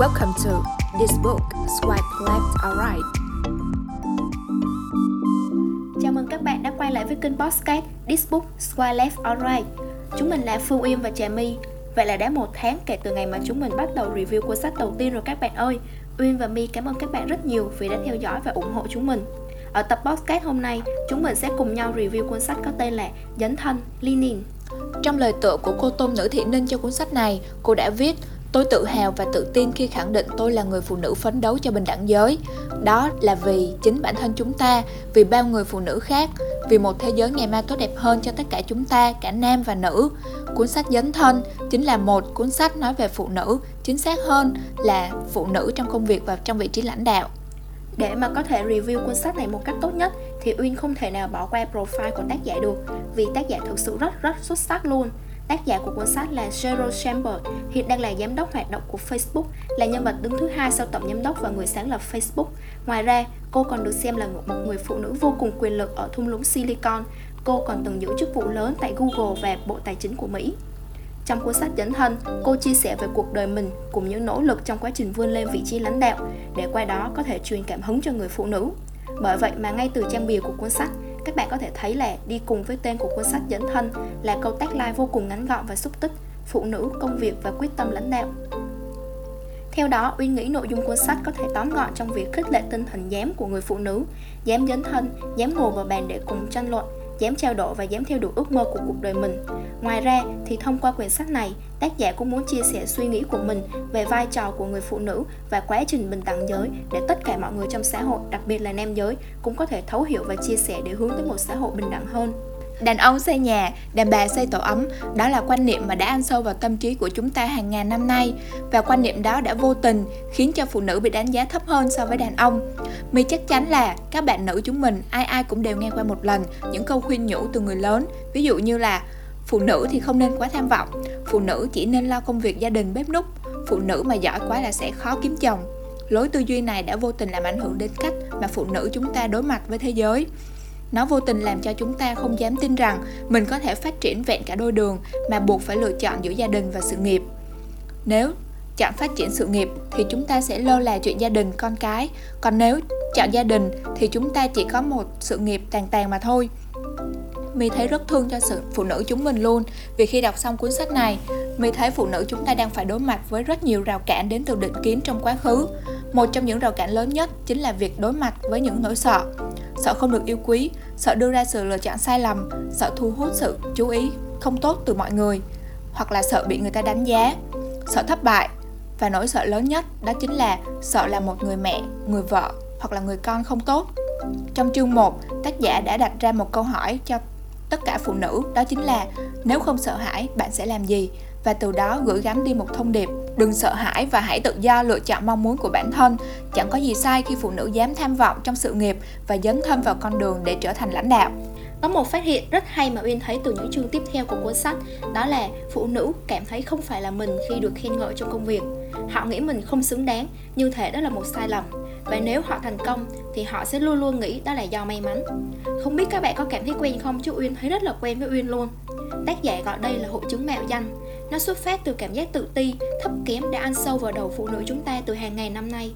Welcome to This Book, Swipe Left or Right. Chào mừng các bạn đã quay lại với kênh Booksketch This Book, Swipe Left or Right. Chúng mình là Phương Uyên và Trà My. Vậy là đã 1 tháng kể từ ngày mà chúng mình bắt đầu review cuốn sách đầu tiên rồi các bạn ơi. Uyên và My cảm ơn các bạn rất nhiều vì đã theo dõi và ủng hộ chúng mình. Ở tập podcast hôm nay, chúng mình sẽ cùng nhau review cuốn sách có tên là Dấn thân, Lean In. Trong lời tựa của cô Tôn Nữ Thị Ninh cho cuốn sách này, cô đã viết: "Tôi tự hào và tự tin khi khẳng định tôi là người phụ nữ phấn đấu cho bình đẳng giới. Đó là vì chính bản thân chúng ta, vì bao người phụ nữ khác, vì một thế giới ngày mai tốt đẹp hơn cho tất cả chúng ta, cả nam và nữ." Cuốn sách Dấn thân chính là một cuốn sách nói về phụ nữ, chính xác hơn là phụ nữ trong công việc và trong vị trí lãnh đạo. Để mà có thể review cuốn sách này một cách tốt nhất thì Uyên không thể nào bỏ qua profile của tác giả được, vì tác giả thực sự rất xuất sắc luôn. Tác giả của cuốn sách là Sheryl Sandberg, hiện đang là giám đốc hoạt động của Facebook, là nhân vật đứng thứ 2 sau tổng giám đốc và người sáng lập Facebook. Ngoài ra, cô còn được xem là một người phụ nữ vô cùng quyền lực ở thung lũng Silicon. Cô còn từng giữ chức vụ lớn tại Google và Bộ Tài chính của Mỹ. Trong cuốn sách Dấn thân, cô chia sẻ về cuộc đời mình cùng những nỗ lực trong quá trình vươn lên vị trí lãnh đạo, để qua đó có thể truyền cảm hứng cho người phụ nữ. Bởi vậy mà ngay từ trang bìa của cuốn sách, các bạn có thể thấy là đi cùng với tên của cuốn sách Dấn thân là câu tagline vô cùng ngắn gọn và xúc tích: phụ nữ, công việc và quyết tâm lãnh đạo. Theo đó, Uyên nghĩ nội dung cuốn sách có thể tóm gọn trong việc khích lệ tinh thần dám của người phụ nữ, dám dấn thân, dám ngồi vào bàn để cùng tranh luận, dám trao đổi và dám theo đuổi ước mơ của cuộc đời mình. Ngoài ra thì thông qua quyển sách này, tác giả cũng muốn chia sẻ suy nghĩ của mình về vai trò của người phụ nữ và quá trình bình đẳng giới, để tất cả mọi người trong xã hội, đặc biệt là nam giới, cũng có thể thấu hiểu và chia sẻ để hướng tới một xã hội bình đẳng hơn. Đàn ông xây nhà, đàn bà xây tổ ấm, đó là quan niệm mà đã ăn sâu vào tâm trí của chúng ta hàng ngàn năm nay, và quan niệm đó đã vô tình khiến cho phụ nữ bị đánh giá thấp hơn so với đàn ông. My chắc chắn là các bạn nữ chúng mình ai cũng đều nghe qua một lần những câu khuyên nhủ từ người lớn, ví dụ như là: phụ nữ thì không nên quá tham vọng, phụ nữ chỉ nên lo công việc gia đình bếp núc, phụ nữ mà giỏi quá là sẽ khó kiếm chồng. Lối tư duy này đã vô tình làm ảnh hưởng đến cách mà phụ nữ chúng ta đối mặt với thế giới. Nó vô tình làm cho chúng ta không dám tin rằng mình có thể phát triển vẹn cả đôi đường, mà buộc phải lựa chọn giữa gia đình và sự nghiệp. Nếu chọn phát triển sự nghiệp thì chúng ta sẽ lơ là chuyện gia đình, con cái, còn nếu chọn gia đình thì chúng ta chỉ có một sự nghiệp tàn mà thôi. My thấy rất thương cho sự phụ nữ chúng mình luôn, vì khi đọc xong cuốn sách này, My thấy phụ nữ chúng ta đang phải đối mặt với rất nhiều rào cản đến từ định kiến trong quá khứ. Một trong những rào cản lớn nhất chính là việc đối mặt với những nỗi sợ không được yêu quý, sợ đưa ra sự lựa chọn sai lầm, sợ thu hút sự chú ý không tốt từ mọi người, hoặc là sợ bị người ta đánh giá, sợ thất bại. Và nỗi sợ lớn nhất đó chính là sợ là một người mẹ, người vợ hoặc là người con không tốt. Trong chương 1, tác giả đã đặt ra một câu hỏi cho tất cả phụ nữ, đó chính là: nếu không sợ hãi, bạn sẽ làm gì? Và từ đó gửi gắm đi một thông điệp: đừng sợ hãi và hãy tự do lựa chọn mong muốn của bản thân. Chẳng có gì sai khi phụ nữ dám tham vọng trong sự nghiệp và dấn thân vào con đường để trở thành lãnh đạo. Có một phát hiện rất hay mà Uyên thấy từ những chương tiếp theo của cuốn sách, đó là phụ nữ cảm thấy không phải là mình khi được khen ngợi trong công việc. Họ nghĩ mình không xứng đáng, như thể đó là một sai lầm. Và nếu họ thành công thì họ sẽ luôn luôn nghĩ đó là do may mắn. Không biết các bạn có cảm thấy quen không, chứ Uyên thấy rất là quen với Uyên luôn. Tác giả gọi đây là hội chứng mạo danh. Nó xuất phát từ cảm giác tự ti, thấp kém đã ăn sâu vào đầu phụ nữ chúng ta từ hàng ngày năm nay.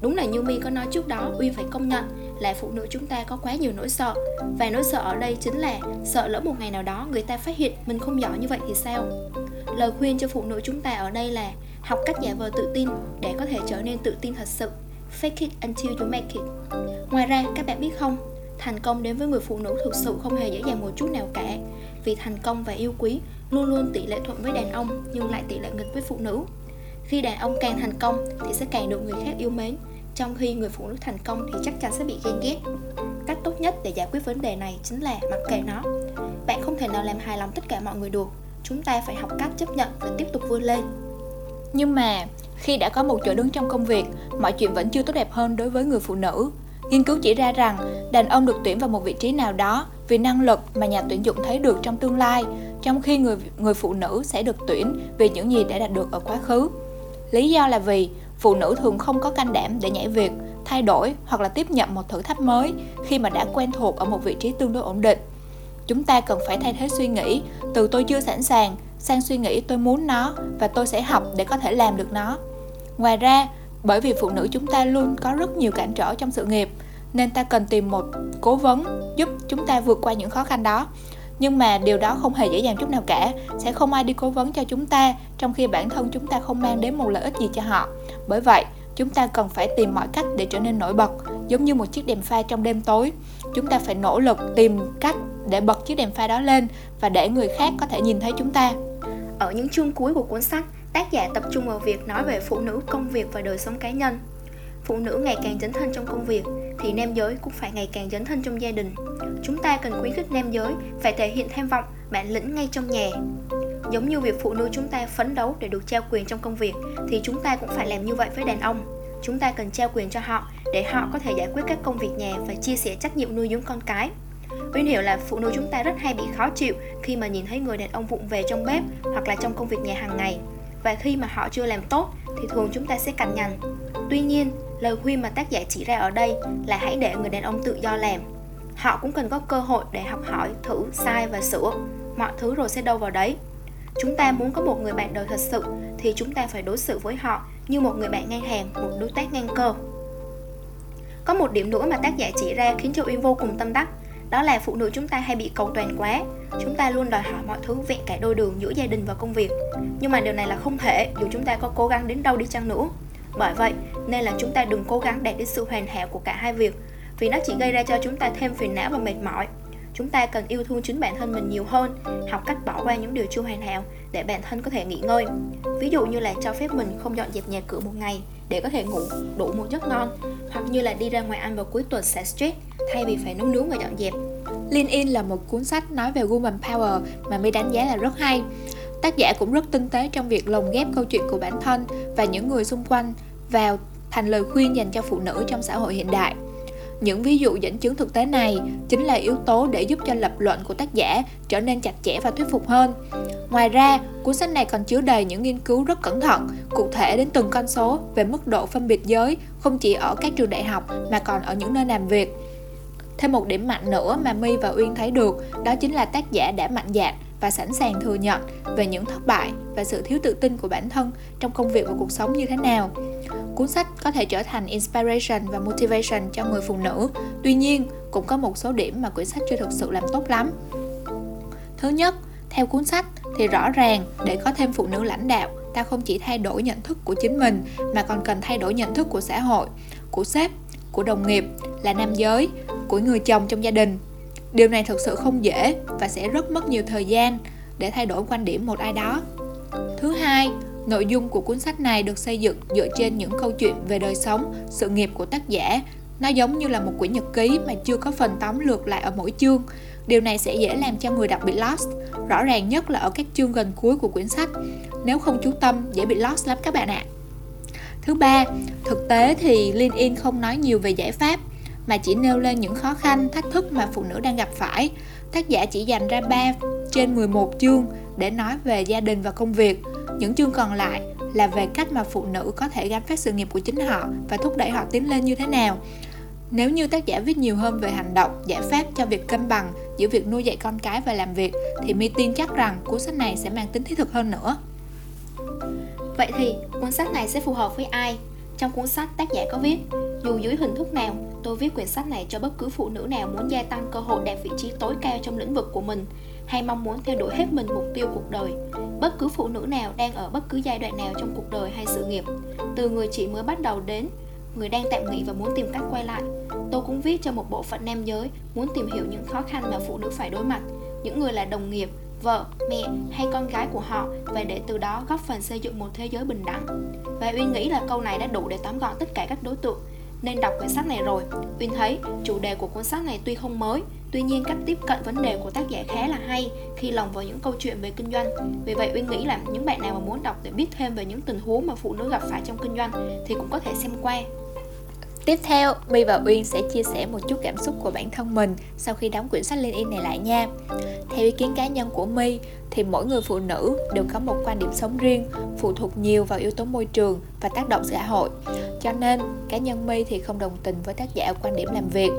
Đúng là như My có nói trước đó, Uyên phải công nhận là phụ nữ chúng ta có quá nhiều nỗi sợ. Và nỗi sợ ở đây chính là sợ lỡ một ngày nào đó người ta phát hiện mình không giỏi như vậy thì sao. Lời khuyên cho phụ nữ chúng ta ở đây là học cách giả vờ tự tin để có thể trở nên tự tin thật sự. Fake it until you make it. Ngoài ra, các bạn biết không, thành công đến với người phụ nữ thực sự không hề dễ dàng một chút nào cả. Vì thành công và yêu quý luôn luôn tỷ lệ thuận với đàn ông, nhưng lại tỷ lệ nghịch với phụ nữ. Khi đàn ông càng thành công thì sẽ càng được người khác yêu mến, trong khi người phụ nữ thành công thì chắc chắn sẽ bị ghen ghét. Cách tốt nhất để giải quyết vấn đề này chính là mặc kệ nó. Bạn không thể nào làm hài lòng tất cả mọi người được. Chúng ta phải học cách chấp nhận và tiếp tục vươn lên. Nhưng mà khi đã có một chỗ đứng trong công việc, mọi chuyện vẫn chưa tốt đẹp hơn đối với người phụ nữ. Nghiên cứu chỉ ra rằng đàn ông được tuyển vào một vị trí nào đó vì năng lực mà nhà tuyển dụng thấy được trong tương lai, trong khi người phụ nữ sẽ được tuyển vì những gì đã đạt được ở quá khứ. Lý do là vì phụ nữ thường không có can đảm để nhảy việc, thay đổi hoặc là tiếp nhận một thử thách mới khi mà đã quen thuộc ở một vị trí tương đối ổn định. Chúng ta cần phải thay thế suy nghĩ từ "tôi chưa sẵn sàng" sang suy nghĩ "tôi muốn nó và tôi sẽ học để có thể làm được nó". Ngoài ra, bởi vì phụ nữ chúng ta luôn có rất nhiều cản trở trong sự nghiệp, nên ta cần tìm một cố vấn giúp chúng ta vượt qua những khó khăn đó. Nhưng mà điều đó không hề dễ dàng chút nào cả, sẽ không ai đi cố vấn cho chúng ta trong khi bản thân chúng ta không mang đến một lợi ích gì cho họ. Bởi vậy, chúng ta cần phải tìm mọi cách để trở nên nổi bật, giống như một chiếc đèn pha trong đêm tối. Chúng ta phải nỗ lực tìm cách để bật chiếc đèn pha đó lên và để người khác có thể nhìn thấy chúng ta. Ở những chương cuối của cuốn sách, tác giả tập trung vào việc nói về phụ nữ, công việc và đời sống cá nhân. Phụ nữ ngày càng dấn thân trong công việc thì nam giới cũng phải ngày càng dấn thân trong gia đình. Chúng ta cần khuyến khích nam giới phải thể hiện tham vọng, bản lĩnh ngay trong nhà. Giống như việc phụ nữ chúng ta phấn đấu để được trao quyền trong công việc thì chúng ta cũng phải làm như vậy với đàn ông. Chúng ta cần trao quyền cho họ để họ có thể giải quyết các công việc nhà và chia sẻ trách nhiệm nuôi dưỡng con cái. Uyên hiểu là phụ nữ chúng ta rất hay bị khó chịu khi mà nhìn thấy người đàn ông vụng về trong bếp hoặc là trong công việc nhà hàng ngày. Và khi mà họ chưa làm tốt thì thường chúng ta sẽ cằn nhằn. Tuy nhiên, lời khuyên mà tác giả chỉ ra ở đây là hãy để người đàn ông tự do làm. Họ cũng cần có cơ hội để học hỏi, thử, sai và sửa. Mọi thứ rồi sẽ đâu vào đấy. Chúng ta muốn có một người bạn đời thật sự thì chúng ta phải đối xử với họ như một người bạn ngang hàng, một đối tác ngang cơ. Có một điểm nữa mà tác giả chỉ ra khiến cho Uyên vô cùng tâm đắc. Đó là phụ nữ chúng ta hay bị cầu toàn quá. Chúng ta luôn đòi hỏi mọi thứ vẹn cả đôi đường giữa gia đình và công việc. Nhưng mà điều này là không thể dù chúng ta có cố gắng đến đâu đi chăng nữa. Bởi vậy nên là chúng ta đừng cố gắng đạt đến sự hoàn hảo của cả hai việc, vì nó chỉ gây ra cho chúng ta thêm phiền não và mệt mỏi. Chúng ta cần yêu thương chính bản thân mình nhiều hơn, học cách bỏ qua những điều chưa hoàn hảo để bản thân có thể nghỉ ngơi. Ví dụ như là cho phép mình không dọn dẹp nhà cửa một ngày để có thể ngủ đủ một giấc ngon, hoặc như là đi ra ngoài ăn vào cuối tuần xả stress thay vì phải nấu nướng và dọn dẹp. Lean In là một cuốn sách nói về Woman Power mà mới đánh giá là rất hay. Tác giả cũng rất tinh tế trong việc lồng ghép câu chuyện của bản thân và những người xung quanh vào thành lời khuyên dành cho phụ nữ trong xã hội hiện đại. Những ví dụ dẫn chứng thực tế này chính là yếu tố để giúp cho lập luận của tác giả trở nên chặt chẽ và thuyết phục hơn. Ngoài ra, cuốn sách này còn chứa đầy những nghiên cứu rất cẩn thận, cụ thể đến từng con số về mức độ phân biệt giới, không chỉ ở các trường đại học mà còn ở những nơi làm việc. Thêm một điểm mạnh nữa mà My và Uyên thấy được, đó chính là tác giả đã mạnh dạn và sẵn sàng thừa nhận về những thất bại và sự thiếu tự tin của bản thân trong công việc và cuộc sống như thế nào. Cuốn sách có thể trở thành inspiration và motivation cho người phụ nữ, tuy nhiên cũng có một số điểm mà quyển sách chưa thực sự làm tốt lắm. Thứ nhất, theo cuốn sách thì rõ ràng để có thêm phụ nữ lãnh đạo, ta không chỉ thay đổi nhận thức của chính mình mà còn cần thay đổi nhận thức của xã hội, của sếp, của đồng nghiệp, là nam giới, của người chồng trong gia đình. Điều này thực sự không dễ và sẽ rất mất nhiều thời gian để thay đổi quan điểm một ai đó. Thứ hai, nội dung của cuốn sách này được xây dựng dựa trên những câu chuyện về đời sống, sự nghiệp của tác giả. Nó giống như là một quyển nhật ký mà chưa có phần tóm lược lại ở mỗi chương. Điều này sẽ dễ làm cho người đọc bị lost, rõ ràng nhất là ở các chương gần cuối của quyển sách. Nếu không chú tâm, dễ bị lost lắm các bạn ạ. Thứ ba, thực tế thì Lean In không nói nhiều về giải pháp, mà chỉ nêu lên những khó khăn, thách thức mà phụ nữ đang gặp phải. Tác giả chỉ dành ra 3 trên 11 chương để nói về gia đình và công việc. Những chương còn lại là về cách mà phụ nữ có thể gánh vác sự nghiệp của chính họ và thúc đẩy họ tiến lên như thế nào. Nếu như tác giả viết nhiều hơn về hành động, giải pháp cho việc cân bằng giữa việc nuôi dạy con cái và làm việc, thì My tin chắc rằng cuốn sách này sẽ mang tính thiết thực hơn nữa. Vậy thì cuốn sách này sẽ phù hợp với ai? Trong cuốn sách, tác giả có viết: dù dưới hình thức nào, tôi viết quyển sách này cho bất cứ phụ nữ nào muốn gia tăng cơ hội đạt vị trí tối cao trong lĩnh vực của mình, hay mong muốn theo đuổi hết mình mục tiêu cuộc đời. Bất cứ phụ nữ nào đang ở bất cứ giai đoạn nào trong cuộc đời hay sự nghiệp, từ người chỉ mới bắt đầu đến người đang tạm nghỉ và muốn tìm cách quay lại. Tôi cũng viết cho một bộ phận nam giới muốn tìm hiểu những khó khăn mà phụ nữ phải đối mặt, những người là đồng nghiệp, vợ, mẹ hay con gái của họ, và để từ đó góp phần xây dựng một thế giới bình đẳng. Và Uyên nghĩ là câu này đã đủ để tóm gọn tất cả các đối tượng nên đọc quyển sách này rồi. Uyên thấy chủ đề của cuốn sách này tuy không mới, tuy nhiên cách tiếp cận vấn đề của tác giả khá là hay khi lồng vào những câu chuyện về kinh doanh. Vì vậy Uyên nghĩ là những bạn nào mà muốn đọc để biết thêm về những tình huống mà phụ nữ gặp phải trong kinh doanh thì cũng có thể xem qua. Tiếp theo, My và Uyên sẽ chia sẻ một chút cảm xúc của bản thân mình sau khi đóng quyển sách Lean In này lại nha. Theo ý kiến cá nhân của My, thì mỗi người phụ nữ đều có một quan điểm sống riêng, phụ thuộc nhiều vào yếu tố môi trường và tác động xã hội. Cho nên, cá nhân My thì không đồng tình với tác giả ở quan điểm làm việc.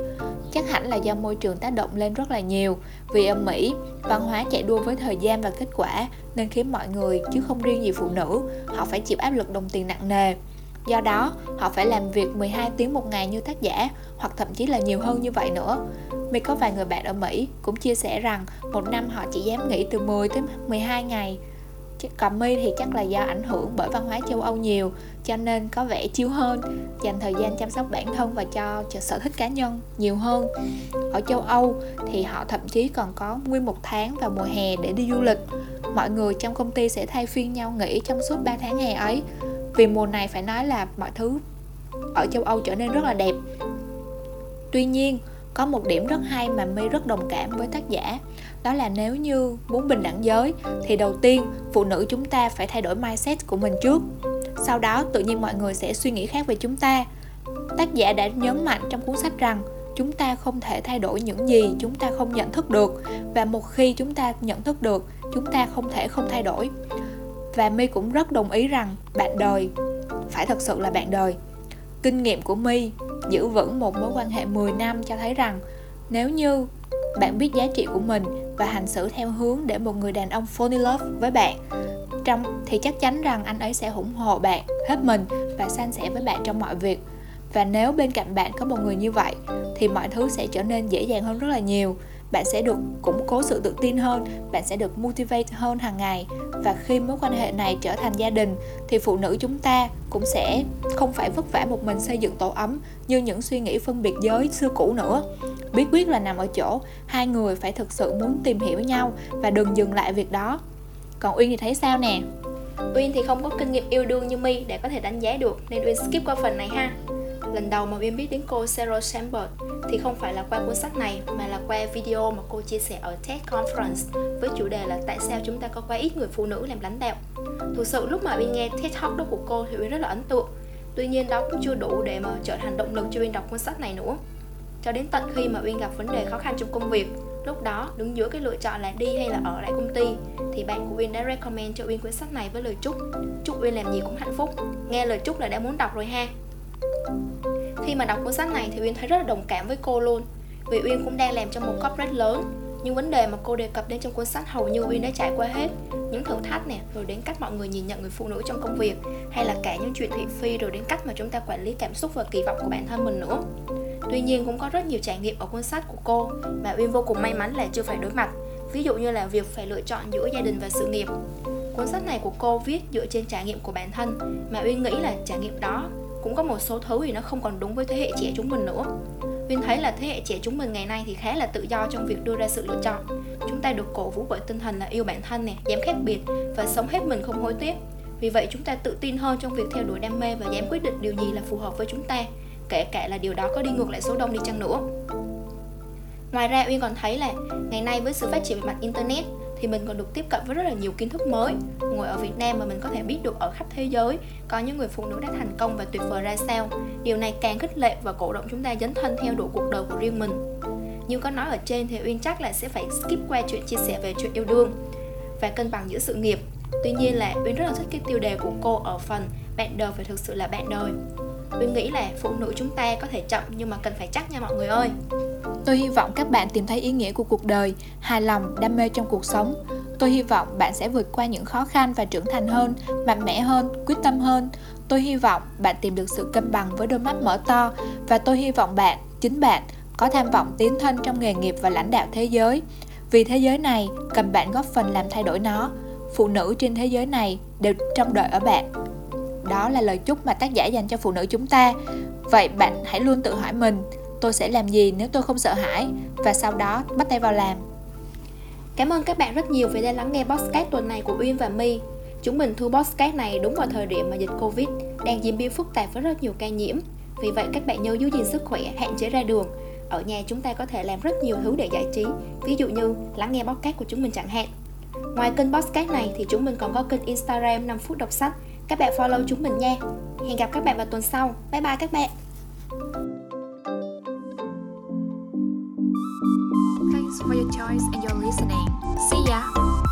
Chắc hẳn là do môi trường tác động lên rất là nhiều, vì ở Mỹ, văn hóa chạy đua với thời gian và kết quả nên khiến mọi người, chứ không riêng gì phụ nữ, họ phải chịu áp lực đồng tiền nặng nề. Do đó, họ phải làm việc 12 tiếng một ngày như tác giả, hoặc thậm chí là nhiều hơn như vậy nữa. Mình có vài người bạn ở Mỹ cũng chia sẻ rằng một năm họ chỉ dám nghỉ từ 10 tới 12 ngày. Còn My thì chắc là do ảnh hưởng bởi văn hóa châu Âu nhiều, cho nên có vẻ chill hơn, dành thời gian chăm sóc bản thân và cho sở thích cá nhân nhiều hơn. Ở châu Âu thì họ thậm chí còn có nguyên một tháng vào mùa hè để đi du lịch. Mọi người trong công ty sẽ thay phiên nhau nghỉ trong suốt 3 tháng hè ấy. Vì mùa này phải nói là mọi thứ ở châu Âu trở nên rất là đẹp. Tuy nhiên, có một điểm rất hay mà My rất đồng cảm với tác giả, đó là nếu như muốn bình đẳng giới thì đầu tiên phụ nữ chúng ta phải thay đổi mindset của mình trước, sau đó tự nhiên mọi người sẽ suy nghĩ khác về chúng ta. Tác giả đã nhấn mạnh trong cuốn sách rằng chúng ta không thể thay đổi những gì chúng ta không nhận thức được, và một khi chúng ta nhận thức được, chúng ta không thể không thay đổi. Và My cũng rất đồng ý rằng bạn đời phải thật sự là bạn đời. Kinh nghiệm của My giữ vững một mối quan hệ 10 năm cho thấy rằng nếu như bạn biết giá trị của mình và hành xử theo hướng để một người đàn ông fall in love với bạn thì chắc chắn rằng anh ấy sẽ ủng hộ bạn hết mình và san sẻ với bạn trong mọi việc. Và nếu bên cạnh bạn có một người như vậy thì mọi thứ sẽ trở nên dễ dàng hơn rất là nhiều. Bạn sẽ được củng cố sự tự tin hơn, bạn sẽ được motivate hơn hàng ngày. Và khi mối quan hệ này trở thành gia đình thì phụ nữ chúng ta cũng sẽ không phải vất vả một mình xây dựng tổ ấm như những suy nghĩ phân biệt giới xưa cũ nữa. Bí quyết là nằm ở chỗ hai người phải thực sự muốn tìm hiểu nhau và đừng dừng lại việc đó. Còn Uyên thì thấy sao nè? Uyên thì không có kinh nghiệm yêu đương như My để có thể đánh giá được, nên Uyên skip qua phần này ha. Lần đầu mà Uyên biết đến cô Sheryl Sandberg thì không phải là qua cuốn sách này mà là qua video mà cô chia sẻ ở TED Conference với chủ đề là tại sao chúng ta có quá ít người phụ nữ làm lãnh đạo. Thực sự lúc mà Uyên nghe TED Talk đó của cô thì Uyên rất là ấn tượng. Tuy nhiên đó cũng chưa đủ để mà trở thành động lực cho Uyên đọc cuốn sách này nữa. Cho đến tận khi mà Uyên gặp vấn đề khó khăn trong công việc, lúc đó đứng giữa cái lựa chọn là đi hay là ở lại công ty, thì bạn của Uyên đã recommend cho Uyên cuốn sách này với lời chúc. Chúc Uyên làm gì cũng hạnh phúc. Nghe lời chúc là đã muốn đọc rồi ha. Khi mà đọc cuốn sách này thì Uyên thấy rất là đồng cảm với cô luôn. Vì Uyên cũng đang làm trong một corporate lớn, nhưng vấn đề mà cô đề cập đến trong cuốn sách hầu như Uyên đã trải qua hết. Những thử thách nè, rồi đến cách mọi người nhìn nhận người phụ nữ trong công việc, hay là cả những chuyện thị phi, rồi đến cách mà chúng ta quản lý cảm xúc và kỳ vọng của bản thân mình nữa. Tuy nhiên cũng có rất nhiều trải nghiệm ở cuốn sách của cô mà Uyên vô cùng may mắn là chưa phải đối mặt. Ví dụ như là việc phải lựa chọn giữa gia đình và sự nghiệp. Cuốn sách này của cô viết dựa trên trải nghiệm của bản thân, mà Uyên nghĩ là trải nghiệm đó cũng có một số thứ thì nó không còn đúng với thế hệ trẻ chúng mình nữa. Uyên thấy là thế hệ trẻ chúng mình ngày nay thì khá là tự do trong việc đưa ra sự lựa chọn. Chúng ta được cổ vũ bởi tinh thần là yêu bản thân nè, dám khác biệt và sống hết mình không hối tiếc. Vì vậy chúng ta tự tin hơn trong việc theo đuổi đam mê và dám quyết định điều gì là phù hợp với chúng ta, kể cả là điều đó có đi ngược lại số đông đi chăng nữa. Ngoài ra Uyên còn thấy là ngày nay với sự phát triển về mặt internet thì mình còn được tiếp cận với rất là nhiều kiến thức mới. Ngồi ở Việt Nam mà mình có thể biết được ở khắp thế giới có những người phụ nữ đã thành công và tuyệt vời ra sao. Điều này càng khích lệ và cổ động chúng ta dấn thân theo đuổi cuộc đời của riêng mình. Như có nói ở trên thì Uyên chắc là sẽ phải skip qua chuyện chia sẻ về chuyện yêu đương và cân bằng giữa sự nghiệp. Tuy nhiên là Uyên rất là thích cái tiêu đề của cô ở phần bạn đời phải thực sự là bạn đời. Uyên nghĩ là phụ nữ chúng ta có thể chậm nhưng mà cần phải chắc nha mọi người ơi. Tôi hy vọng các bạn tìm thấy ý nghĩa của cuộc đời, hài lòng, đam mê trong cuộc sống. Tôi hy vọng bạn sẽ vượt qua những khó khăn và trưởng thành hơn, mạnh mẽ hơn, quyết tâm hơn. Tôi hy vọng bạn tìm được sự cân bằng với đôi mắt mở to. Và tôi hy vọng bạn, chính bạn, có tham vọng tiến thân trong nghề nghiệp và lãnh đạo thế giới. Vì thế giới này cần bạn góp phần làm thay đổi nó. Phụ nữ trên thế giới này đều trông đợi ở bạn. Đó là lời chúc mà tác giả dành cho phụ nữ chúng ta. Vậy bạn hãy luôn tự hỏi mình, tôi sẽ làm gì nếu tôi không sợ hãi? Và sau đó bắt tay vào làm. Cảm ơn các bạn rất nhiều vì đã lắng nghe Booksketch tuần này của Uyên và My. Chúng mình thu Booksketch này đúng vào thời điểm mà dịch Covid đang diễn biến phức tạp với rất nhiều ca nhiễm. Vì vậy các bạn nhớ giữ gìn sức khỏe, hạn chế ra đường. Ở nhà chúng ta có thể làm rất nhiều thứ để giải trí, ví dụ như lắng nghe Booksketch của chúng mình chẳng hạn. Ngoài kênh Booksketch này thì chúng mình còn có kênh Instagram 5 phút đọc sách. Các bạn follow chúng mình nha. Hẹn gặp các bạn vào tuần sau. Bye bye các bạn. Thanks for your choice and your listening. See ya.